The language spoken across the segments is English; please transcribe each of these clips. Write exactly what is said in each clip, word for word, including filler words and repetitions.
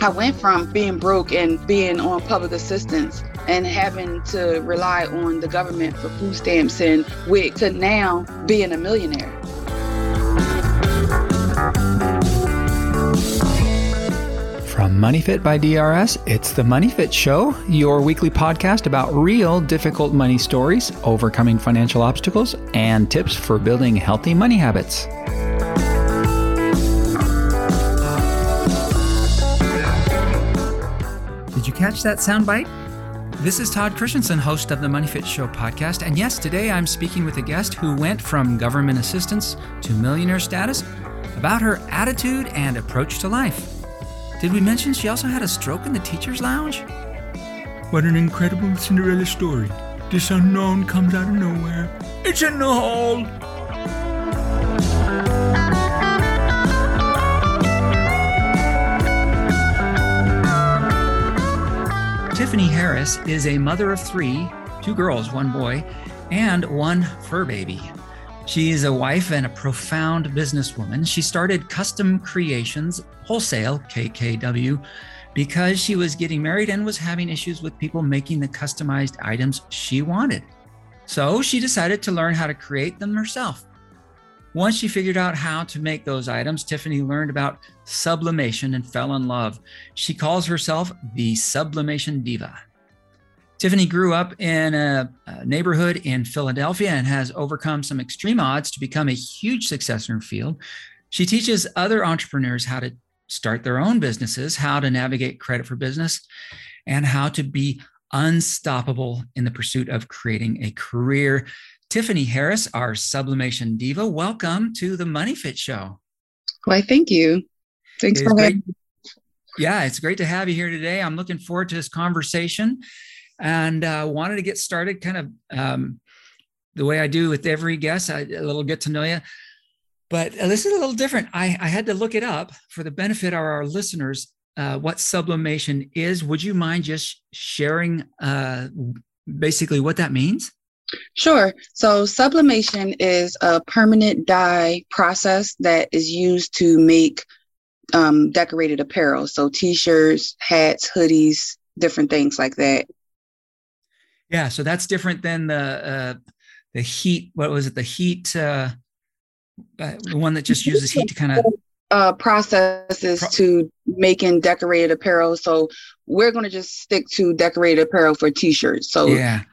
I went from being broke and being on public assistance and having to rely on the government for food stamps and W I C to now being a millionaire. From Money Fit by D R S, it's the Money Fit Show, your weekly podcast about real difficult money stories, overcoming financial obstacles, and tips for building healthy money habits. Did you catch that soundbite? This is Todd Christensen, host of the Money Fit Show podcast. And yes, today I'm speaking with a guest who went from government assistance to millionaire status, about her attitude and approach to life. Did we mention she also had a stroke in the teacher's lounge? What an incredible Cinderella story. This unknown comes out of nowhere. It's in the hall. Tiffany Harris is a mother of three, two girls, one boy, and one fur baby. She is a wife and a profound businesswoman. She started Kustom Kreationz Wholesale, K K W, because she was getting married and was having issues with people making the customized items she wanted. So she decided to learn how to create them herself. Once she figured out how to make those items, Tiffany learned about sublimation and fell in love. She calls herself the Sublimation Diva. Tiffany grew up in a neighborhood in Philadelphia and has overcome some extreme odds to become a huge success in her field. She teaches other entrepreneurs how to start their own businesses, how to navigate credit for business, and how to be unstoppable in the pursuit of creating a career. Tiffany Harris, our Sublimation Diva, welcome to the Money Fit Show. Why, thank you. Thanks for having me. Yeah, it's great to have you here today. I'm looking forward to this conversation. And I uh, wanted to get started kind of um, the way I do with every guest, I, a little get to know you. But uh, this is a little different. I, I had to look it up for the benefit of our listeners, uh, what sublimation is. Would you mind just sharing uh, basically what that means? Sure. So sublimation is a permanent dye process that is used to make um, decorated apparel. So T-shirts, hats, hoodies, different things like that. Yeah, so that's different than the uh, the heat. What was it? The heat, uh, uh, the one that just uses heat to kind of uh, processes pro- to making decorated apparel. So we're going to just stick to decorated apparel for T-shirts. So yeah,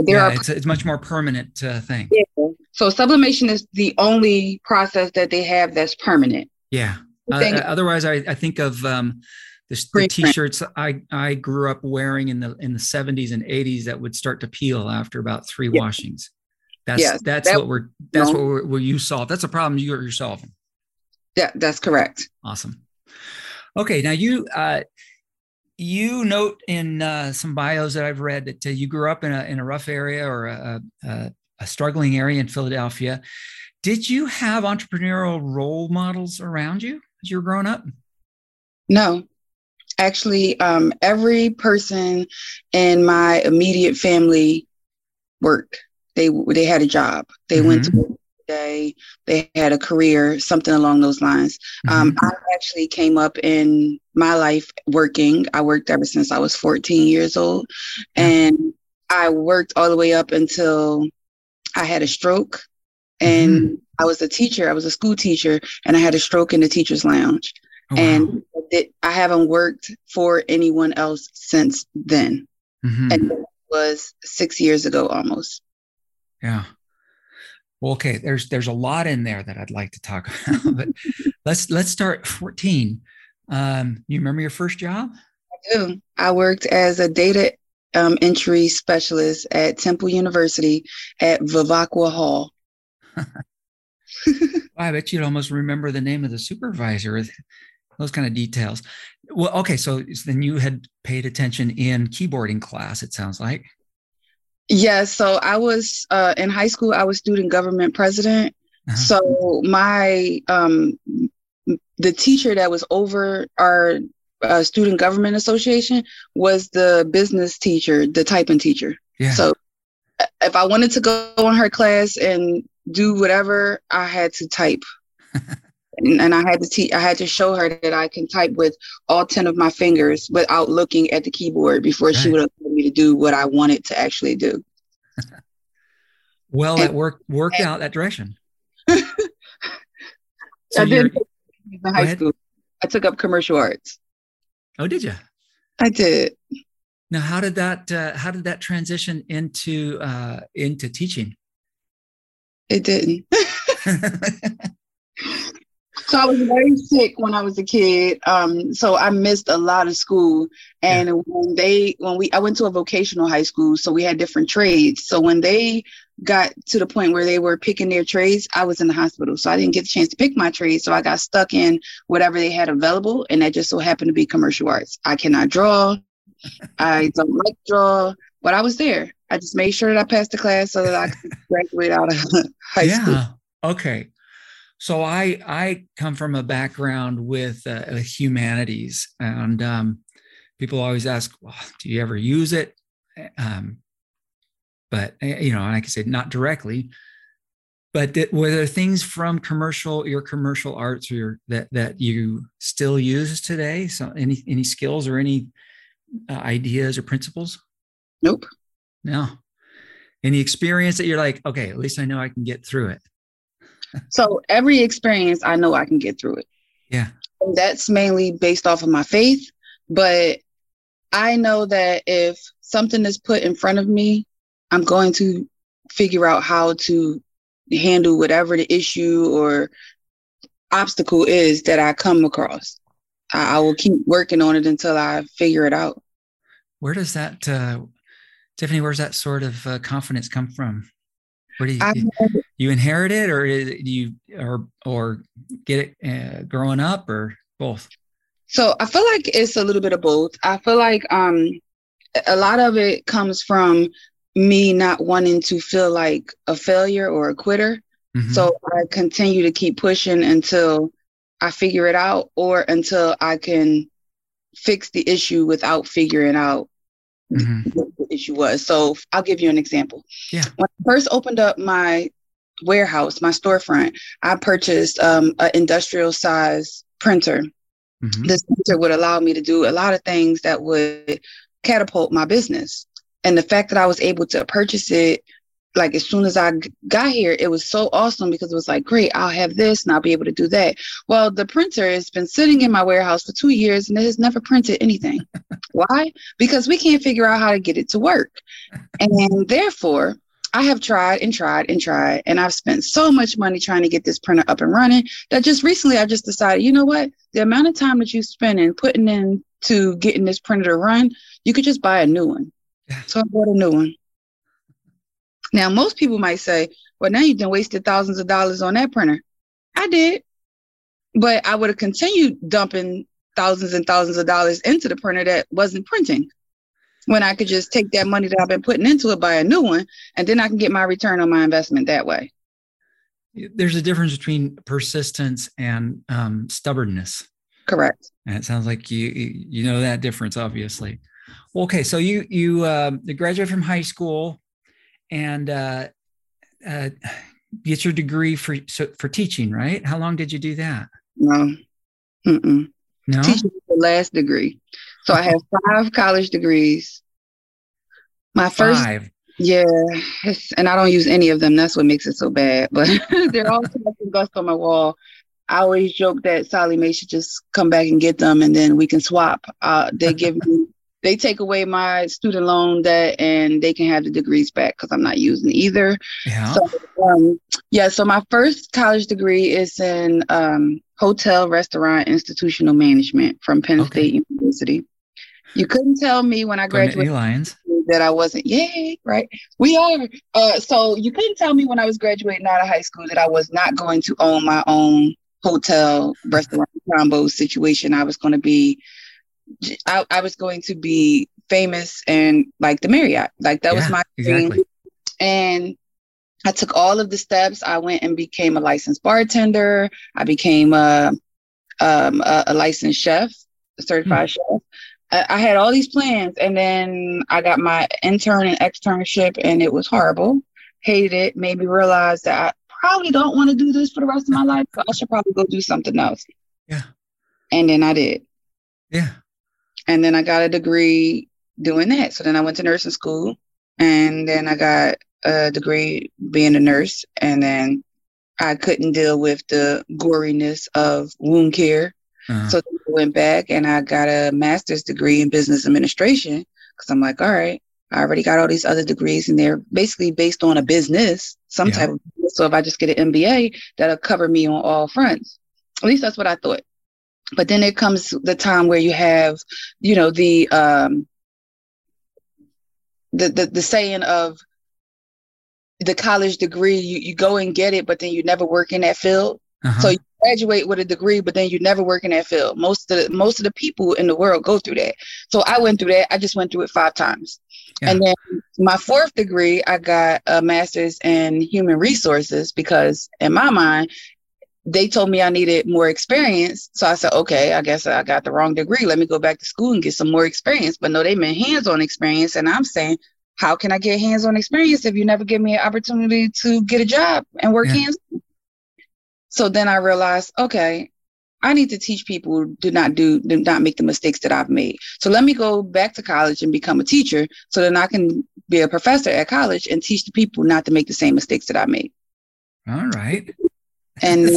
there yeah, are it's, it's much more permanent uh, thing. Yeah. So sublimation is the only process that they have that's permanent. Yeah. Uh, uh, otherwise, I, I think of. Um, The, the T-shirts I, I grew up wearing in the in the seventies and eighties that would start to peel after about three yeah. washings. That's yeah, that's that, what we're that's no. what we're, what you solve. That's a problem you're, you're solving. Yeah, that's correct. Awesome. Okay, now you uh, you note in uh, some bios that I've read that uh, you grew up in a in a rough area or a, a, a struggling area in Philadelphia. Did you have entrepreneurial role models around you as you were growing up? No. Actually, um, every person in my immediate family worked. They they had a job. They mm-hmm. went to work today. They had a career, something along those lines. Mm-hmm. Um, I actually came up in my life working. I worked ever since I was fourteen years old. And I worked all the way up until I had a stroke. And mm-hmm. I was a teacher. I was a school teacher. And I had a stroke in the teacher's lounge. Oh, wow. And it, I haven't worked for anyone else since then. Mm-hmm. And it was six years ago almost. Yeah. Well, okay. There's there's a lot in there that I'd like to talk about, but let's let's start fourteen. Um, you remember your first job? I do. I worked as a data um, entry specialist at Temple University at Vivacqua Hall. I bet you'd almost remember the name of the supervisor. Those kind of details. Well, okay. So then you had paid attention in keyboarding class, it sounds like. Yes. Yeah, so I was uh, in high school, I was student government president. Uh-huh. So my, um, the teacher that was over our uh, student government association was the business teacher, the typing teacher. Yeah. So if I wanted to go on her class and do whatever, I had to type. And, and I had to te- I had to show her that I can type with all ten of my fingers without looking at the keyboard before right. she would allow me to do what I wanted to actually do. Well, and, that worked worked and, out that direction. So I did in high ahead. school. I took up commercial arts. Oh, did you? I did. Now, how did that uh, how did that transition into uh, into teaching? It didn't. So I was very sick when I was a kid. Um, so I missed a lot of school. And yeah. when they, when we, I went to a vocational high school, so we had different trades. So when they got to the point where they were picking their trades, I was in the hospital. So I didn't get a chance to pick my trade. So I got stuck in whatever they had available. And that just so happened to be commercial arts. I cannot draw. I don't like draw, but I was there. I just made sure that I passed the class so that I could graduate out of high yeah. school. Yeah. Okay. So I I come from a background with uh, humanities, and um, people always ask, well, do you ever use it? Um, but, you know, and I can say not directly, but th- were there things from commercial, your commercial arts or your, that, that you still use today? So any, any skills or any uh, ideas or principles? Nope. No. Any experience that you're like, okay, at least I know I can get through it. So every experience, I know I can get through it. Yeah. And that's mainly based off of my faith. But I know that if something is put in front of me, I'm going to figure out how to handle whatever the issue or obstacle is that I come across. I, I will keep working on it until I figure it out. Where does that, uh, Tiffany, where's that sort of uh, confidence come from? Where do you, I, you inherit it, or do you, or or get it uh, growing up, or both? So I feel like it's a little bit of both. I feel like um, a lot of it comes from me not wanting to feel like a failure or a quitter. Mm-hmm. So I continue to keep pushing until I figure it out, or until I can fix the issue without figuring out mm-hmm. what the issue was. So I'll give you an example. Yeah. When I first opened up my warehouse, my storefront, I purchased um, an industrial size printer. Mm-hmm. This printer would allow me to do a lot of things that would catapult my business. And the fact that I was able to purchase it, like as soon as I g- got here, it was so awesome because it was like, great, I'll have this and I'll be able to do that. Well, the printer has been sitting in my warehouse for two years and it has never printed anything. Why? Because we can't figure out how to get it to work. And therefore, I have tried and tried and tried, and I've spent so much money trying to get this printer up and running that just recently I just decided, you know what? The amount of time that you spend in putting in to getting this printer to run, you could just buy a new one. So I bought a new one. Now, most people might say, well, now you've done wasted thousands of dollars on that printer. I did, but I would have continued dumping thousands and thousands of dollars into the printer that wasn't printing, when I could just take that money that I've been putting into it, buy a new one, and then I can get my return on my investment that way. There's a difference between persistence and um, stubbornness. Correct. And it sounds like you you know that difference, obviously. Well, okay, so you you uh, graduate from high school and uh, uh, get your degree for so, for teaching, right? How long did you do that? No. Mm-mm. No? Teaching is the last degree. So I have five college degrees. My first, five. yeah, and I don't use any of them. That's what makes it so bad. But they're all dust on my wall. I always joke that Sally Mae should just come back and get them, and then we can swap. Uh, they give me, they take away my student loan debt, and they can have the degrees back because I'm not using either. Yeah. So um, yeah. So my first college degree is in um, hotel, restaurant, institutional management from Penn okay. State University. You couldn't tell me when I graduated that I wasn't, yay, right? We are. Uh, so you couldn't tell me when I was graduating out of high school that I was not going to own my own hotel, restaurant, combo situation. I was going to be, I, I was going to be famous and like the Marriott. Like that yeah, was my exactly. dream. And I took all of the steps. I went and became a licensed bartender. I became a, um, a, a licensed chef, a certified hmm. chef. I had all these plans, and then I got my intern and externship, and it was horrible. Hated it. Made me realize that I probably don't want to do this for the rest of my life, so I should probably go do something else. Yeah. And then I did. Yeah. And then I got a degree doing that. So then I went to nursing school, and then I got a degree being a nurse. And then I couldn't deal with the goriness of wound care. Uh-huh. So I went back and I got a master's degree in business administration, because I'm like, all right, I already got all these other degrees and they're basically based on a business, some yeah. type of business. So if I just get an M B A, that'll cover me on all fronts. At least that's what I thought. But then it comes the time where you have, you know, the um, the, the the saying of the college degree, you, you go and get it, but then you never work in that field. Uh-huh. So you graduate with a degree, but then you never work in that field. Most of the, most of the people in the world go through that. So I went through that. I just went through it five times. Yeah. And then my fourth degree, I got a master's in human resources, because in my mind, they told me I needed more experience. So I said, okay, I guess I got the wrong degree. Let me go back to school and get some more experience. But no, they meant hands-on experience. And I'm saying, how can I get hands-on experience if you never give me an opportunity to get a job and work yeah. hands-on? So then I realized, okay, I need to teach people to not do, to not make the mistakes that I've made. So let me go back to college and become a teacher, so then I can be a professor at college and teach the people not to make the same mistakes that I made. All right. And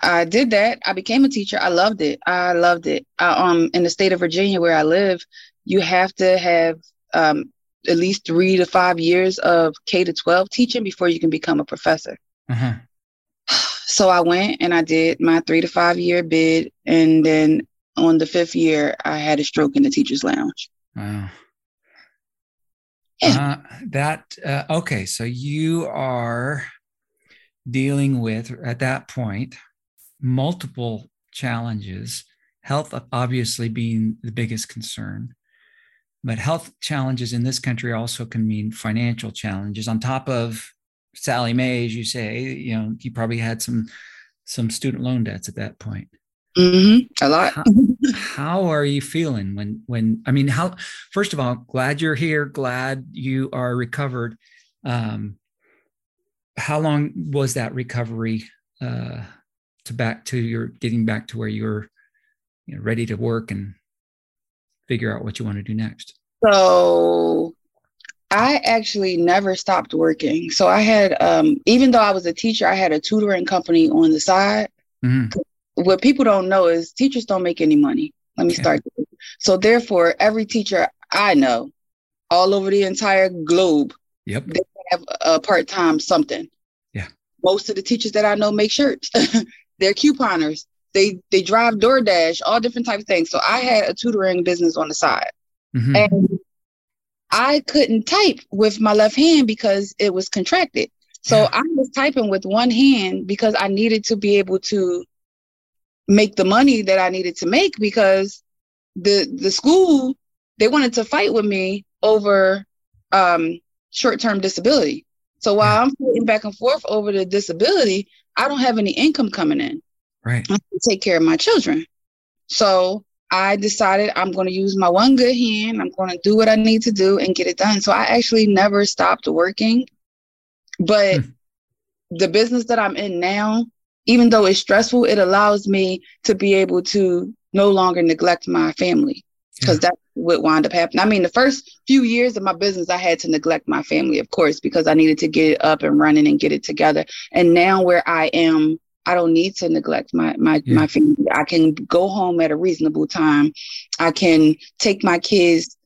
I did that. I became a teacher. I loved it. I loved it. I, um, in the state of Virginia where I live, you have to have um, at least three to five years of K to twelve teaching before you can become a professor. Uh-huh. So I went and I did my three to five year bid. And then on the fifth year, I had a stroke in the teacher's lounge. Wow. Yeah. Uh, that, uh, okay. So you are dealing with, at that point, multiple challenges, health obviously being the biggest concern, but health challenges in this country also can mean financial challenges on top of Sally Mae, as you say. You know, you probably had some, some student loan debts at that point. Mm-hmm. A lot. how, how are you feeling when, when, I mean, how, first of all, glad you're here. Glad you are recovered. Um, How long was that recovery uh, to back to your getting back to where you're you know, ready to work and figure out what you want to do next? So I actually never stopped working. So I had, um, even though I was a teacher, I had a tutoring company on the side. Mm-hmm. What people don't know is teachers don't make any money. Let me yeah. start. So therefore, every teacher I know all over the entire globe, yep. they have a part-time something. Yeah. Most of the teachers that I know make shirts. They're couponers. They they drive DoorDash, all different types of things. So I had a tutoring business on the side. Mm-hmm. And I couldn't type with my left hand because it was contracted. So yeah. I was typing with one hand because I needed to be able to make the money that I needed to make, because the the school, they wanted to fight with me over um short-term disability. So while yeah. I'm fighting back and forth over the disability, I don't have any income coming in. Right. I have to take care of my children. So I decided I'm going to use my one good hand. I'm going to do what I need to do and get it done. So I actually never stopped working. But hmm. the business that I'm in now, even though it's stressful, it allows me to be able to no longer neglect my family. Because yeah. that's what wound up happening. I mean, the first few years of my business, I had to neglect my family, of course, because I needed to get it up and running and get it together. And now where I am, I don't need to neglect my my, yeah. my family. I can go home at a reasonable time. I can take my kids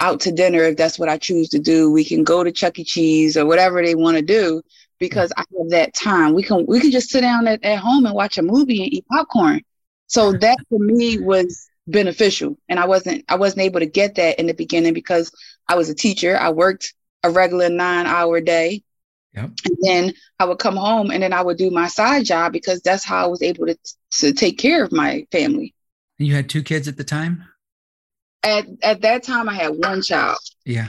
out to dinner if that's what I choose to do. We can go to Chuck E. Cheese or whatever they want to do, because I have that time. We can we can just sit down at, at home and watch a movie and eat popcorn. So that for me was beneficial. And I wasn't, I wasn't able to get that in the beginning because I was a teacher. I worked a regular nine hour day. Yep. And then I would come home and then I would do my side job, because that's how I was able to, to take care of my family. And you had two kids at the time? At at that time I had one child. Yeah.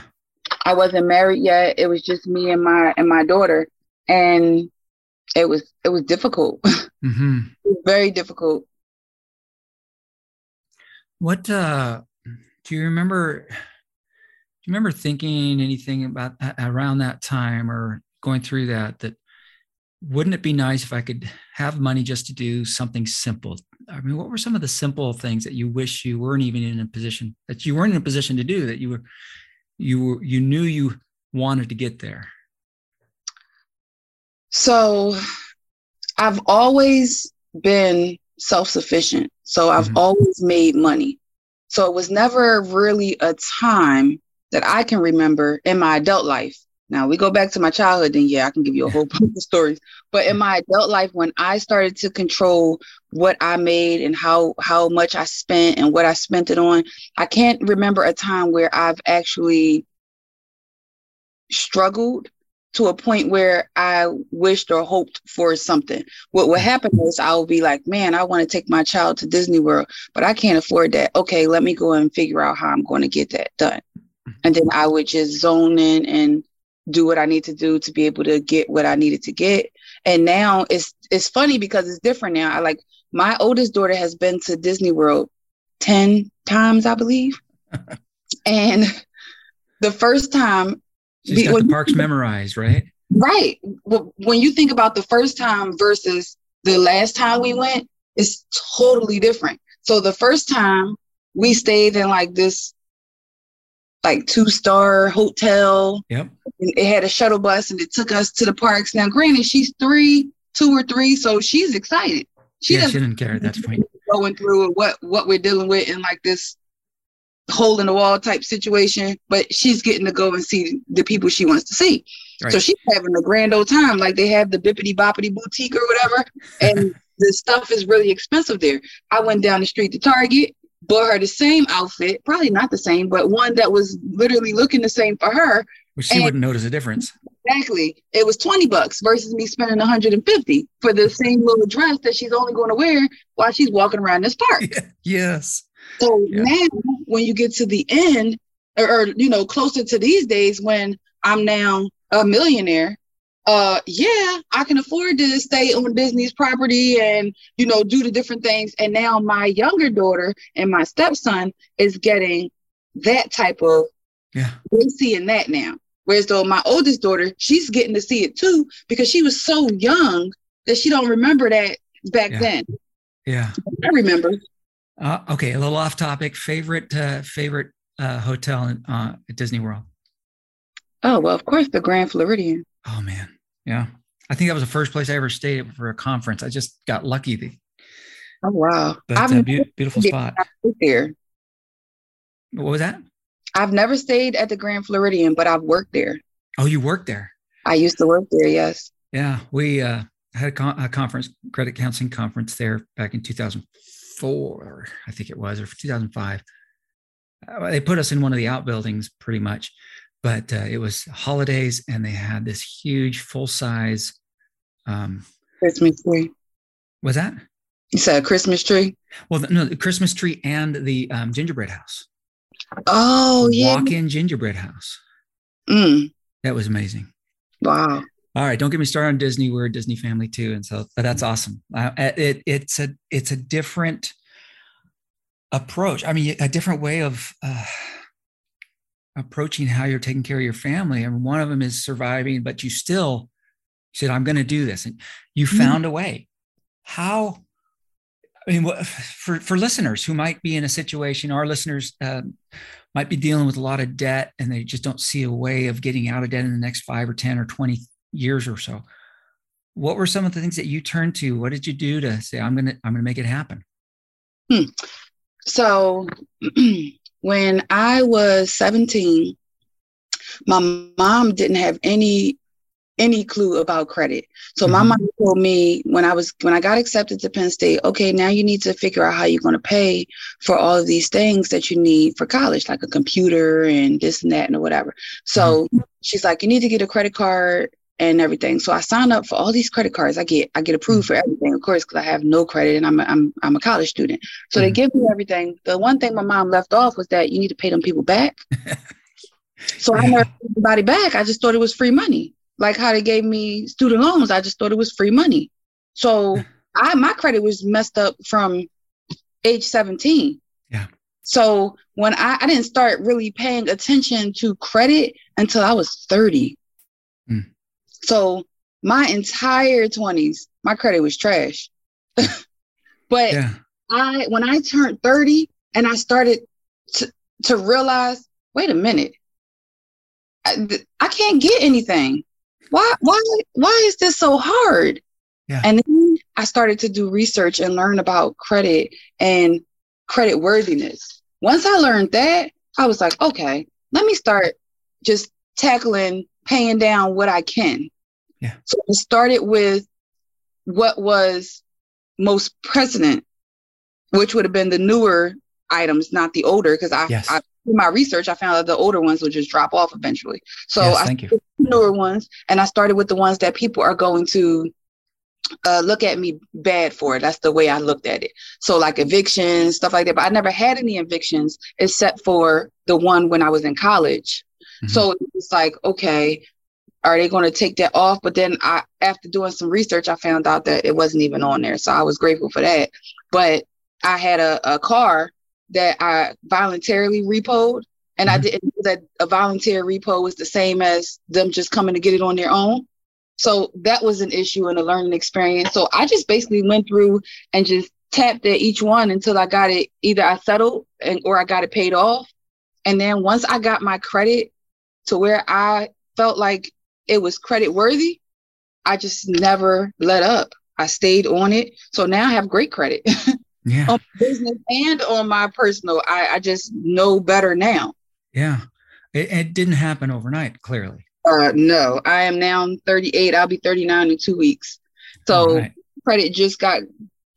I wasn't married yet. It was just me and my, and my daughter. And it was, it was difficult. Mm-hmm. It was very difficult. What uh, do you remember? Do you remember thinking anything about uh, around that time or going through that, that wouldn't it be nice if I could have money just to do something simple? I mean, what were some of the simple things that you wish you weren't even in a position that you weren't in a position to do that you were, you were, you knew you wanted to get there? So I've always been self-sufficient. So I've mm-hmm. always made money. So it was never really a time that I can remember in my adult life. Now, we go back to my childhood, and yeah, I can give you a whole bunch of stories. But in my adult life, when I started to control what I made and how, how much I spent and what I spent it on, I can't remember a time where I've actually struggled to a point where I wished or hoped for something. What would happen is I would be like, man, I want to take my child to Disney World, but I can't afford that. Okay, let me go and figure out how I'm going to get that done. And then I would just zone in and do what I need to do to be able to get what I needed to get. And now it's it's funny because it's different now. I like my oldest daughter has been to Disney World ten times, I believe. And the first time. She's got the parks memorized, right? Right. When you think about the first time versus the last time we went, it's totally different. So the first time we stayed in like this like two-star hotel. Yep. And it had a shuttle bus and it took us to the parks. Now, granted, she's three, two or three, so she's excited. She, yeah, doesn't, she didn't care at that point. Going through what, what we're dealing with in like this hole in the wall type situation, but she's getting to go and see the people she wants to see. Right. So she's having a grand old time. Like they have the Bippity Boppity Boutique or whatever, and the stuff is really expensive there. I went down the street to Target, bought her the same outfit, probably not the same, but one that was literally looking the same for her. Which she and wouldn't notice a difference. Exactly. It was twenty bucks versus me spending one hundred fifty for the same little dress that she's only going to wear while she's walking around this park. Yes. So yeah. Now when you get to the end or, or, you know, closer to these days when I'm now a millionaire, uh, yeah, I can afford to stay on Disney's property and, you know, do the different things. And now my younger daughter and my stepson is getting that type of, yeah, we're seeing that now. Whereas though my oldest daughter, she's getting to see it too, because she was so young that she don't remember that back yeah. then. Yeah. I remember. Uh, okay. A little off topic. Favorite, uh, favorite uh, hotel in, uh, at Disney World? Oh, well, of course, the Grand Floridian. Oh, man. Yeah. I think that was the first place I ever stayed for a conference. I just got lucky. The, oh, wow. But I've it's a be- beautiful spot. There. What was that? I've never stayed at the Grand Floridian, but I've worked there. Oh, you worked there? I used to work there, yes. Yeah. We uh, had a, con- a conference, credit counseling conference there back in two thousand four, I think it was, or two thousand five. Uh, they put us in one of the outbuildings pretty much, but uh, it was holidays and they had this huge full-size. Um, Christmas tree. Was that? You said a Christmas tree? Well, the, no, the Christmas tree and the um, gingerbread house. Oh, yeah. Walk-in gingerbread house. Mm. That was amazing. Wow. All right. Don't get me started on Disney. We're a Disney family too. And so, but that's awesome. Uh, it, it's a, it's a different approach. I mean, a different way of uh, approaching how you're taking care of your family. I mean, one of them is surviving, but you still said, I'm going to do this. And you found mm. a way. How, I mean, for, for listeners who might be in a situation, our listeners um, might be dealing with a lot of debt and they just don't see a way of getting out of debt in the next five or ten or twenty years or so. What were some of the things that you turned to? What did you do to say, I'm going to, I'm going to make it happen? Hmm. So when I was seventeen, my mom didn't have any any clue about credit. So my mom told me when I was, when I got accepted to Penn State, okay, now you need to figure out how you're going to pay for all of these things that you need for college, like a computer and this and that and whatever. So she's like, you need to get a credit card and everything. So I signed up for all these credit cards. I get, I get approved for everything, of course, because I have no credit and I'm, a, I'm, I'm a college student. So they give me everything. The one thing my mom left off was that you need to pay them people back. So I never paid anybody back. I just thought it was free money. Like how they gave me student loans, I just thought it was free money. So I my credit was messed up from age seventeen. Yeah. So when I, I didn't start really paying attention to credit until I was thirty. Mm. So my entire twenties, my credit was trash. But yeah. I, when I turned thirty and I started to, to realize, wait a minute, I, I can't get anything. Why, why, why is this so hard? Yeah. And then I started to do research and learn about credit and credit worthiness. Once I learned that, I was like, okay, let me start just tackling paying down what I can. Yeah. So I started with what was most present, which would have been the newer items, not the older, because I, yes. I in my research, I found that the older ones would just drop off eventually. So yes, I started with the newer ones, and I started with the ones that people are going to uh, look at me bad for. That's the way I looked at it. So like evictions, stuff like that. But I never had any evictions except for the one when I was in college. Mm-hmm. So it's like, okay, are they going to take that off? But then I, after doing some research, I found out that it wasn't even on there. So I was grateful for that. But I had a, a car that I voluntarily repoed, and mm-hmm. I didn't know that a voluntary repo was the same as them just coming to get it on their own. So that was an issue and a learning experience. So I just basically went through and just tapped at each one until I got it. Either I settled and, or I got it paid off. And then once I got my credit to where I felt like it was credit worthy, I just never let up. I stayed on it. So now I have great credit. Yeah. On business and on my personal. I, I just know better now. Yeah. It, it didn't happen overnight, clearly. Uh, no, I am now thirty-eight. I'll be thirty-nine in two weeks. So right. Credit just got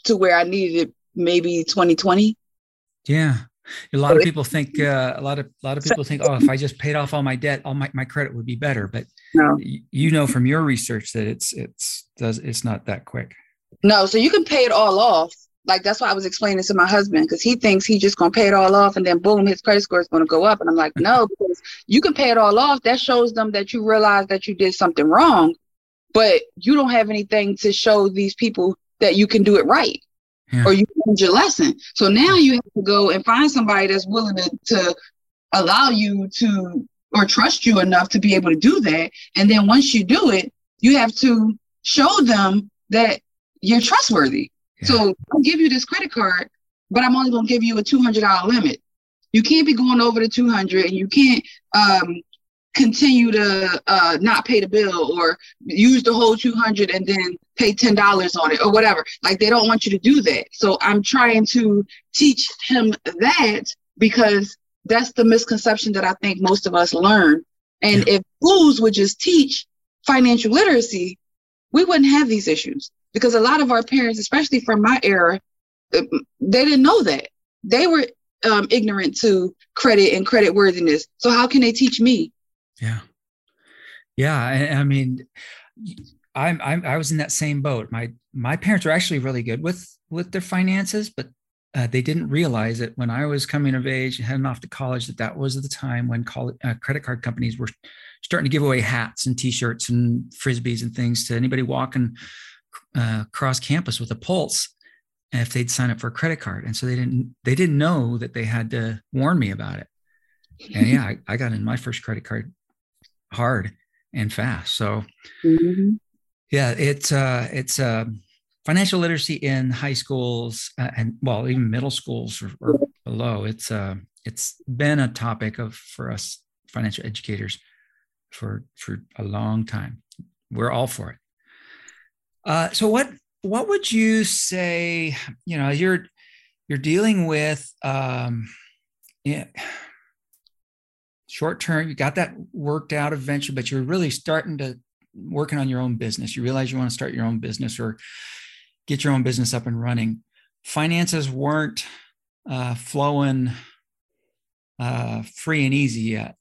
to where I needed it, maybe twenty twenty. Yeah. A lot of people think uh, a lot of a lot of people think, oh, if I just paid off all my debt, all my, my credit would be better. But no. y- you know from your research that it's it's does it's not that quick. No, so you can pay it all off. Like that's why I was explaining to my husband, because he thinks he's just gonna pay it all off and then boom, his credit score is gonna go up. And I'm like, no, because you can pay it all off. That shows them that you realize that you did something wrong, but you don't have anything to show these people that you can do it right. Yeah. Or you learned your lesson. So now you have to go and find somebody that's willing to, to allow you to, or trust you enough to be able to do that. And then once you do it, you have to show them that you're trustworthy. Yeah. So I'll give you this credit card, but I'm only going to give you a two hundred dollars limit. You can't be going over the two hundred dollars, and you can't um, continue to uh, not pay the bill or use the whole two hundred dollars and then pay ten dollars on it or whatever. Like they don't want you to do that. So I'm trying to teach him that, because that's the misconception that I think most of us learn. And yeah. if schools would just teach financial literacy, we wouldn't have these issues, because a lot of our parents, especially from my era, they didn't know that. They were um, ignorant to credit and credit worthiness. So how can they teach me? Yeah. Yeah. I, I mean, I'm, I'm, I was in that same boat. My, my parents were actually really good with, with their finances, but uh, they didn't realize that when I was coming of age and heading off to college, that that was the time when college, uh, credit card companies were starting to give away hats and t-shirts and Frisbees and things to anybody walking uh, across campus with a pulse, if they'd sign up for a credit card. And so they didn't, they didn't know that they had to warn me about it. And yeah, I, I got in my first credit card hard and fast. So mm-hmm. yeah, it's, uh, it's, uh, financial literacy in high schools uh, and well, even middle schools or, or below. It's, uh, it's been a topic of, for us financial educators for, for a long time. We're all for it. Uh, so what, what would you say, you know, you're, you're dealing with, um, yeah, short term, you got that worked out eventually, but you're really starting to working on your own business. You realize you want to start your own business or get your own business up and running. Finances weren't uh, flowing uh, free and easy yet.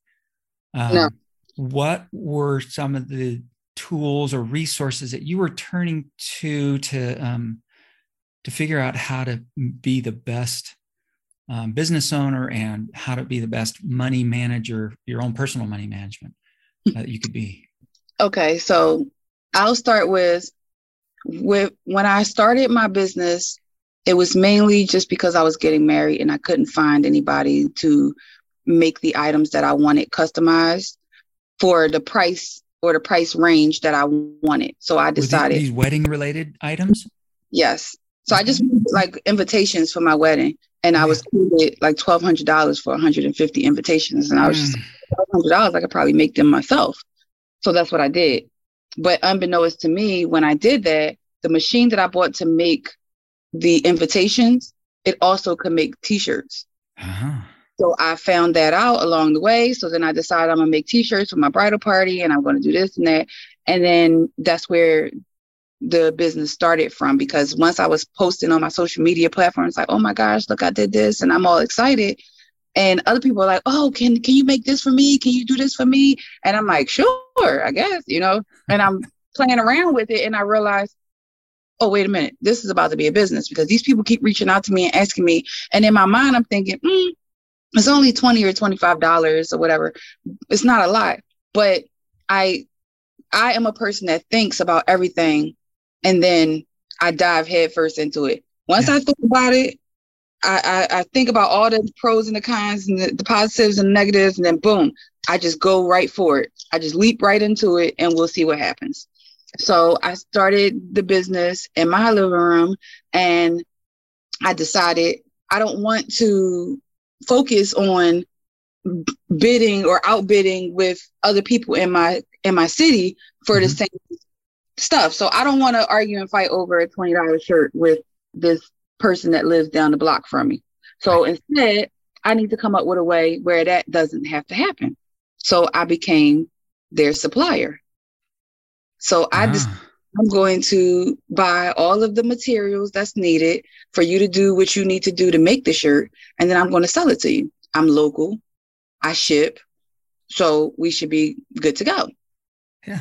Um, no. What were some of the tools or resources that you were turning to to um, to figure out how to be the best Um, business owner and how to be the best money manager, your own personal money management that uh, you could be? Okay. So I'll start with, with when I started my business, it was mainly just because I was getting married and I couldn't find anybody to make the items that I wanted customized for the price or the price range that I wanted. So I decided. Were these, these wedding related items? Yes. So I just wanted, like, invitations for my wedding. And I was quoted like twelve hundred dollars for one hundred fifty invitations. And I was just like, twelve hundred dollars, I could probably make them myself. So that's what I did. But unbeknownst to me, when I did that, the machine that I bought to make the invitations, it also could make T-shirts. Uh-huh. So I found that out along the way. So then I decided I'm going to make T-shirts for my bridal party and I'm going to do this and that. And then that's where the business started from, because once I was posting on my social media platforms, like, oh my gosh, look, I did this, and I'm all excited. And other people are like, oh, can can you make this for me? Can you do this for me? And I'm like, sure, I guess, you know, and I'm playing around with it. And I realized, oh, wait a minute, this is about to be a business, because these people keep reaching out to me and asking me. And in my mind, I'm thinking, mm, it's only twenty dollars or twenty-five dollars or whatever. It's not a lot. But I, I am a person that thinks about everything, and then I dive headfirst into it. Once yeah. I think about it, I, I, I think about all the pros and the cons and the, the positives and the negatives, and then boom, I just go right for it. I just leap right into it, and we'll see what happens. So I started the business in my living room, and I decided I don't want to focus on bidding or outbidding with other people in my in my city for mm-hmm. the same stuff. So I don't want to argue and fight over a twenty dollar shirt with this person that lives down the block from me. So right. instead, I need to come up with a way where that doesn't have to happen. So I became their supplier. So I just, ah. I'm going to buy all of the materials that's needed for you to do what you need to do to make the shirt. And then I'm going to sell it to you. I'm local. I ship. So we should be good to go. Yeah.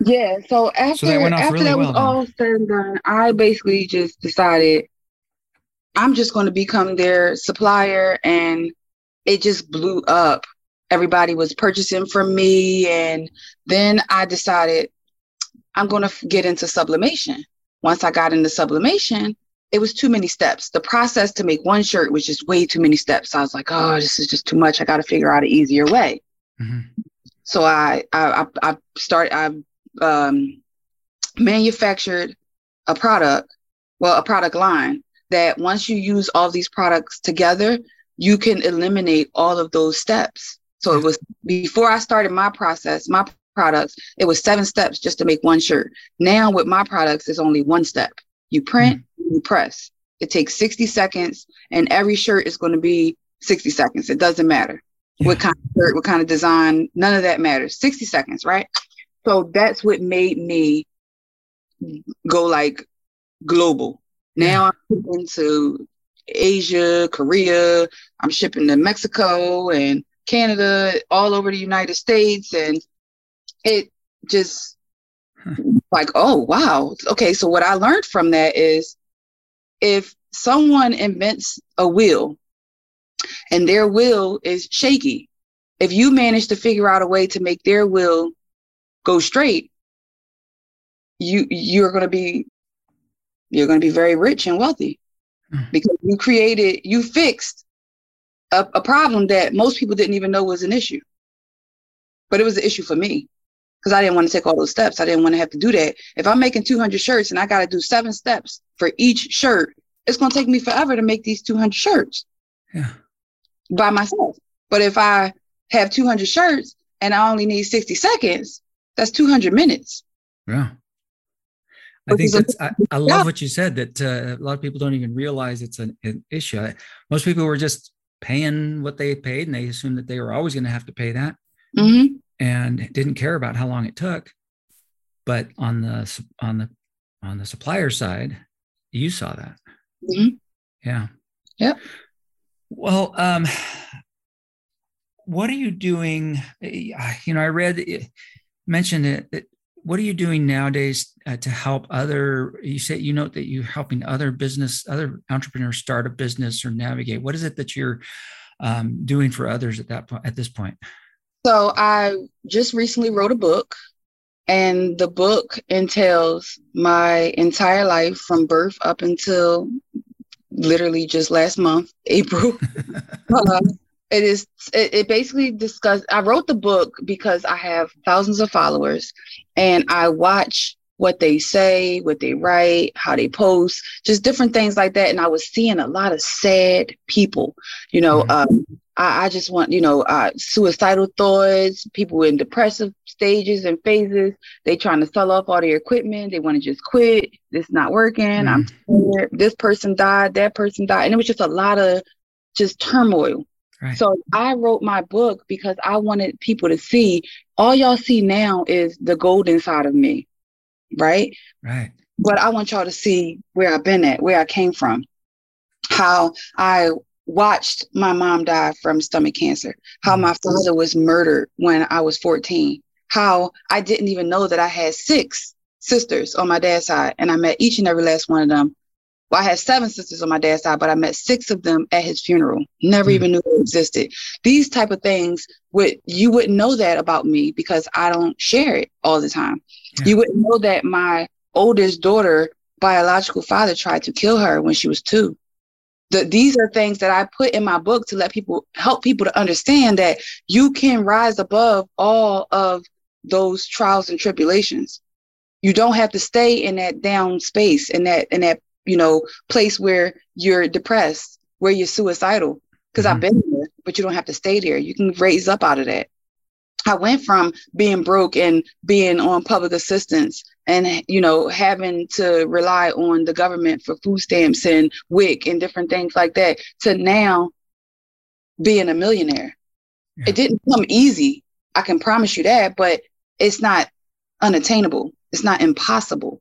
Yeah. So after, so that, after really that was well, all said and done, I basically just decided I'm just going to become their supplier. And it just blew up. Everybody was purchasing from me. And then I decided I'm going to get into sublimation. Once I got into sublimation, it was too many steps. The process to make one shirt was just way too many steps. I was like, oh, this is just too much. I got to figure out an easier way. Mm-hmm. So I I I start I um, manufactured a product, well, a product line that once you use all these products together, you can eliminate all of those steps. So it was, before I started my process, my products, it was seven steps just to make one shirt. Now with my products, it's only one step. You print, mm-hmm. you press. It takes sixty seconds, and every shirt is going to be sixty seconds. It doesn't matter yeah. what kind of shirt, what kind of design, none of that matters. sixty seconds, right? So that's what made me go like global. Now yeah. I'm into Asia, Korea. I'm shipping to Mexico and Canada, all over the United States. And it just huh. like, oh, wow. Okay. So what I learned from that is if someone invents a wheel and their wheel is shaky, if you manage to figure out a way to make their wheel go straight, you, you're going to be, you're going to be very rich and wealthy. Because you created, you fixed a, a problem that most people didn't even know was an issue. But it was an issue for me because I didn't want to take all those steps. I didn't want to have to do that. If I'm making two hundred shirts and I got to do seven steps for each shirt, it's going to take me forever to make these two hundred shirts yeah. by myself. But if I have two hundred shirts and I only need sixty seconds, that's two hundred minutes. Yeah. I think that's, I, I love what you said, that uh, a lot of people don't even realize it's an, an issue. I, most people were just paying what they paid and they assumed that they were always going to have to pay that mm-hmm. and didn't care about how long it took. But on the, on the, on the supplier side, you saw that. Mm-hmm. Yeah. Yeah. Well, um, what are you doing? You know, I read, it, mentioned it, it what are you doing nowadays uh, to help other, you say, you note that you're helping other business, other entrepreneurs start a business or navigate. What is it that you're um, doing for others at that point, at this point? So I just recently wrote a book, and the book entails my entire life from birth up until literally just last month, April. uh, It is, it, it basically discussed, I wrote the book because I have thousands of followers and I watch what they say, what they write, how they post, just different things like that. And I was seeing a lot of sad people, you know, um, I, I just want, you know, uh, suicidal thoughts, people in depressive stages and phases. They trying to sell off all their equipment. They want to just quit. It's not working. Mm-hmm. I'm scared. This person died, that person died. And it was just a lot of just turmoil. Right. So I wrote my book because I wanted people to see, all y'all see now is the golden side of me. Right. Right. But I want y'all to see where I've been at, where I came from, how I watched my mom die from stomach cancer, how my father was murdered when I was fourteen, how I didn't even know that I had six sisters on my dad's side. And I met each and every last one of them. Well, I had seven sisters on my dad's side, but I met six of them at his funeral. Never mm. even knew they existed. These type of things, would you wouldn't know that about me because I don't share it all the time. Yeah. You wouldn't know that my oldest daughter, biological father, tried to kill her when she was two. The, these are things that I put in my book to let people, help people to understand that you can rise above all of those trials and tribulations. You don't have to stay in that down space, in that in that you know, place where you're depressed, where you're suicidal, because mm-hmm. I've been there, but you don't have to stay there. You can raise up out of that. I went from being broke and being on public assistance and, you know, having to rely on the government for food stamps and W I C and different things like that to now being a millionaire. Yeah. It didn't come easy. I can promise you that, but it's not unattainable. It's not impossible.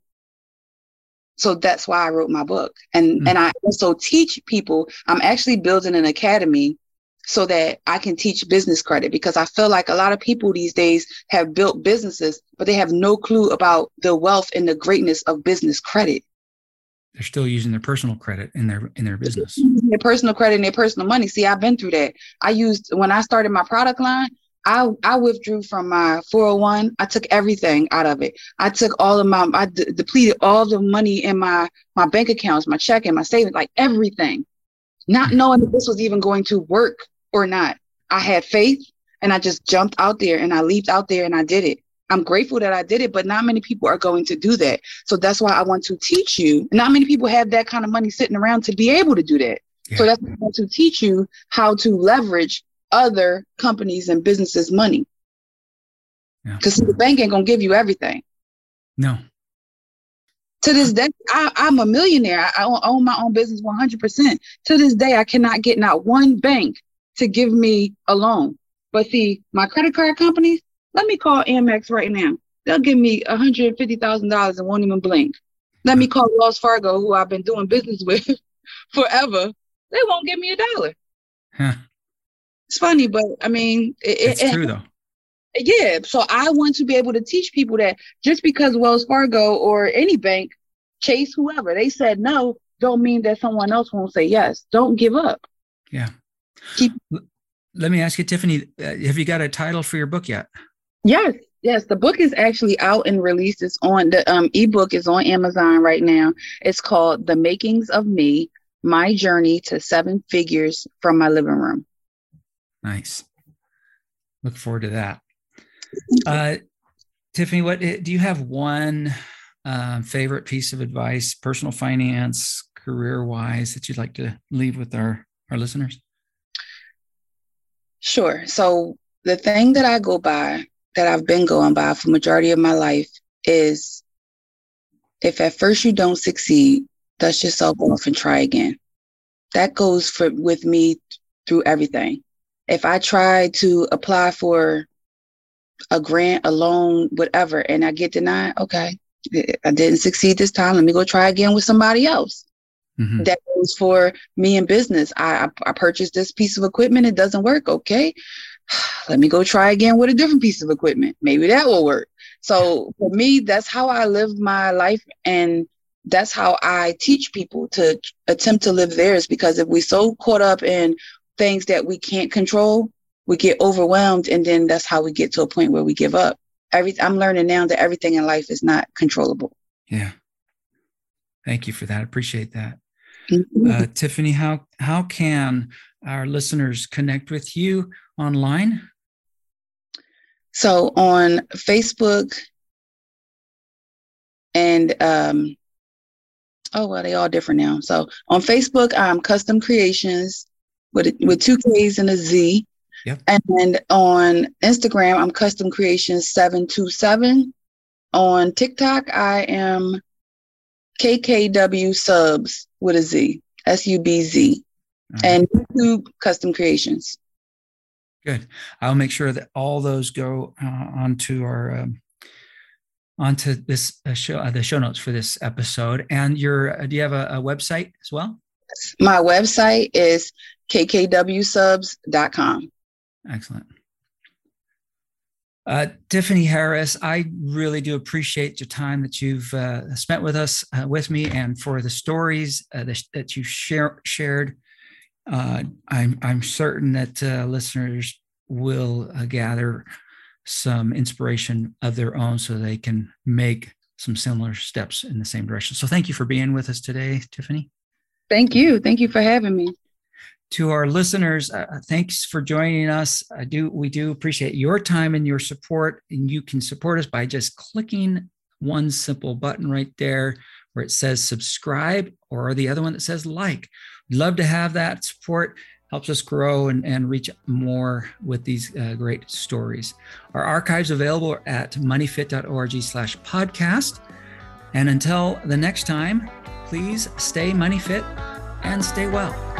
So that's why I wrote my book. And mm-hmm. and I also teach people. I'm actually building an academy so that I can teach business credit, because I feel like a lot of people these days have built businesses, but they have no clue about the wealth and the greatness of business credit. They're still using their personal credit in their in their business. Their personal credit and their personal money. See, I've been through that. I used, when I started my product line, I, I withdrew from my four oh one. I took everything out of it. I took all of my, I d- depleted all the money in my, my bank accounts, my checking, my savings, like everything, not knowing if this was even going to work or not. I had faith and I just jumped out there and I leaped out there and I did it. I'm grateful that I did it, but not many people are going to do that. So that's why I want to teach you. Not many people have that kind of money sitting around to be able to do that. Yeah. So that's why I want to teach you how to leverage other companies and businesses' money, because yeah. the bank ain't gonna give you everything. No. To this day, I, I'm a millionaire. I own, own my own business one hundred percent. To this day, I cannot get not one bank to give me a loan. But see, my credit card companies, let me call Amex right now. They'll give me one hundred fifty thousand dollars and won't even blink. Let me call Wells Fargo, who I've been doing business with forever. They won't give me a dollar. Huh. It's funny, but I mean, it, it's it, true though. Yeah. So I want to be able to teach people that just because Wells Fargo or any bank, Chase, whoever, they said no, don't mean that someone else won't say yes. Don't give up. Yeah. Keep. Let me ask you, Tiffany, have you got a title for your book yet? Yes. Yes. The book is actually out and released. It's on the um, ebook is on Amazon right now. It's called The Makings of Me: My Journey to Seven Figures from My Living Room. Nice. Look forward to that. Uh, Tiffany, what do you have one um, favorite piece of advice, personal finance, career-wise, that you'd like to leave with our, our listeners? Sure. So the thing that I go by, that I've been going by for the majority of my life, is if at first you don't succeed, dust yourself off and try again. That goes for with me through everything. If I try to apply for a grant, a loan, whatever, and I get denied, okay, I didn't succeed this time. Let me go try again with somebody else. Mm-hmm. That goes for me in business. I, I I purchased this piece of equipment. It doesn't work. Okay, let me go try again with a different piece of equipment. Maybe that will work. So for me, that's how I live my life, and that's how I teach people to attempt to live theirs. Because if we're so caught up in things that we can't control, we get overwhelmed, and then that's how we get to a point where we give up. Every, I'm learning now that everything in life is not controllable. Yeah. Thank you for that. I appreciate that. Mm-hmm. Uh, Tiffany, how how can our listeners connect with you online? So on Facebook and, um, oh, well, they all different now. So on Facebook, I'm Kustom Kreationz with, with two K's and a Z. Yep. And on Instagram, I'm Kustom Kreationz seven two seven. On TikTok, I am K K W Subs with a Z, S U B Z. Right. And YouTube, Kustom Kreationz. Good. I'll make sure that all those go uh, onto our um, onto this uh, show, uh, the show notes for this episode. And your, uh, do you have a, a website as well? My website is k k w subs dot com. Excellent. Uh, Tiffany Harris, I really do appreciate your time that you've uh, spent with us, uh, with me, and for the stories uh, that, that you share, shared. Uh, I'm, I'm certain that uh, listeners will uh, gather some inspiration of their own so they can make some similar steps in the same direction. So thank you for being with us today, Tiffany. Thank you. Thank you for having me. To our listeners, uh, thanks for joining us. I do, we do appreciate your time and your support. And you can support us by just clicking one simple button right there where it says subscribe, or the other one that says like. We'd love to have that support. Helps us grow and, and reach more with these uh, great stories. Our archive's available at money fit dot org slash podcast. And until the next time, please stay money fit and stay well.